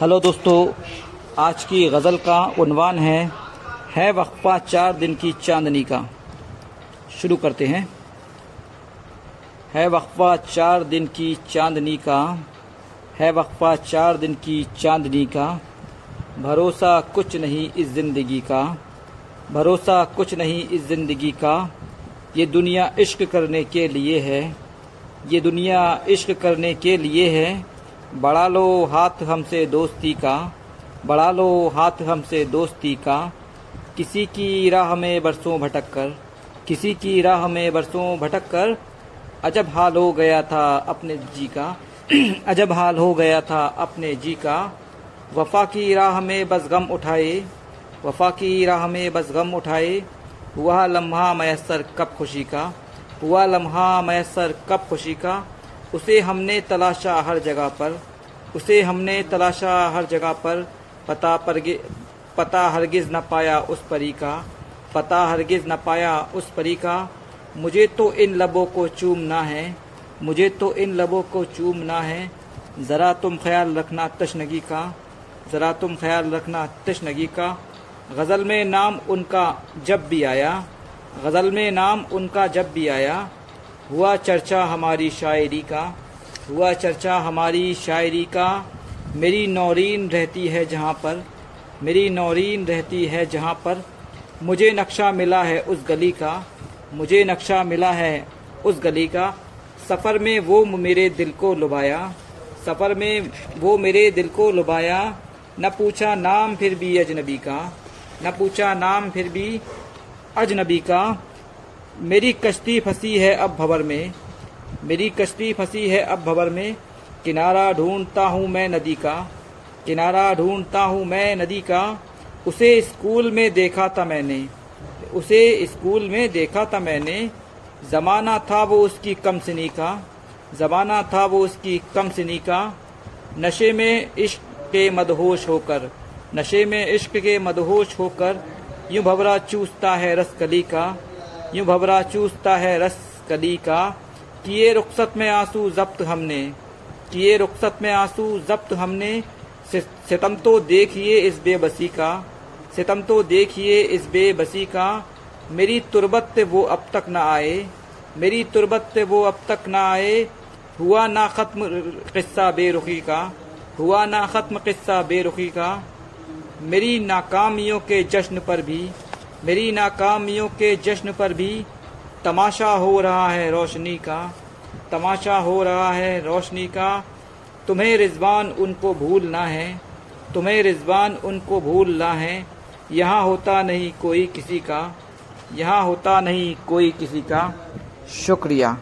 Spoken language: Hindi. हेलो दोस्तों, आज की गज़ल का उन्वान है वक्फ़ा 4 दिन की चांदनी का। शुरू करते हैं। है वक्फ़ा 4 दिन की चांदनी का, है वक्फ़ा 4 दिन की चांदनी का, भरोसा कुछ नहीं इस ज़िंदगी का, भरोसा कुछ नहीं इस ज़िंदगी का। ये दुनिया इश्क करने के लिए है, ये दुनिया इश्क करने के लिए है। बढ़ा लो हाथ हमसे दोस्ती का, बढ़ा लो हाथ हमसे दोस्ती का। किसी की राह में बरसों भटक कर, किसी की राह में बरसों भटक कर। अजब हाल हो गया था अपने जी का, अजब हाल हो गया था अपने जी का। वफा की राह में बस गम उठाए, वफा की राह में बस गम उठाए। हुआ लम्हा मैसर कब खुशी का, हुआ लम्हा मैसर कब खुशी का। उसे हमने तलाशा हर जगह पर, उसे हमने तलाशा हर जगह पर। पता हरगिज़ न पाया उस परी का, पता हरगिज़ न पाया उस परी का। मुझे तो इन लबों को चूमना है, मुझे तो इन लबों को चूमना है। ज़रा तुम ख्याल रखना तशनगी का, ज़रा तुम ख्याल रखना तशनगी का। गज़ल में नाम उनका जब भी आया, गज़ल में नाम उनका जब भी आया। हुआ चर्चा हमारी शायरी का, हुआ चर्चा हमारी शायरी का। मेरी नौरीन रहती है जहाँ पर, मेरी नौरीन रहती है जहाँ पर। मुझे नक्शा मिला है उस गली का, मुझे नक्शा मिला है उस गली का। सफ़र में वो मेरे दिल को लुभाया, सफ़र में वो मेरे दिल को लुभाया। न पूछा नाम फिर भी अजनबी का, न पूछा नाम फिर भी अजनबी का। मेरी कश्ती फंसी है अब भंवर में, मेरी कश्ती फंसी है अब भंवर में। किनारा ढूंढता हूँ मैं नदी का, किनारा ढूंढता हूँ मैं नदी का। उसे स्कूल में देखा था मैंने, उसे स्कूल में देखा था मैंने। ज़माना था वो उसकी कमसिनी का, ज़माना था वो उसकी कमसिनी का। नशे में इश्क के मदहोश होकर, नशे में इश्क के मदहोश होकर। यूँ भंवरा चूसता है रसकली का, यूँ भंवरा चूसता है रस कली का। किए रुखसत में आंसू जब्त हमने, किए रुखसत में आंसू जब्त हमने। सितम तो देखिए इस बेबसी का, सितम तो देखिए इस बेबसी का। मेरी तुरबत पे वो अब तक ना आए, मेरी तुरबत पे वो अब तक ना आए। हुआ ना ख़त्म क़िस्सा बेरुखी का, हुआ ना ख़त्म क़िस्सा बेरुखी का। मेरी नाकामियों के जश्न पर भी, मेरी नाकामियों के जश्न पर भी। तमाशा हो रहा है रोशनी का, तमाशा हो रहा है रोशनी का। तुम्हें रिजवान उनको भूलना है, तुम्हें रिजवान उनको भूलना है। यहाँ होता नहीं कोई किसी का, यहाँ होता नहीं कोई किसी का। शुक्रिया।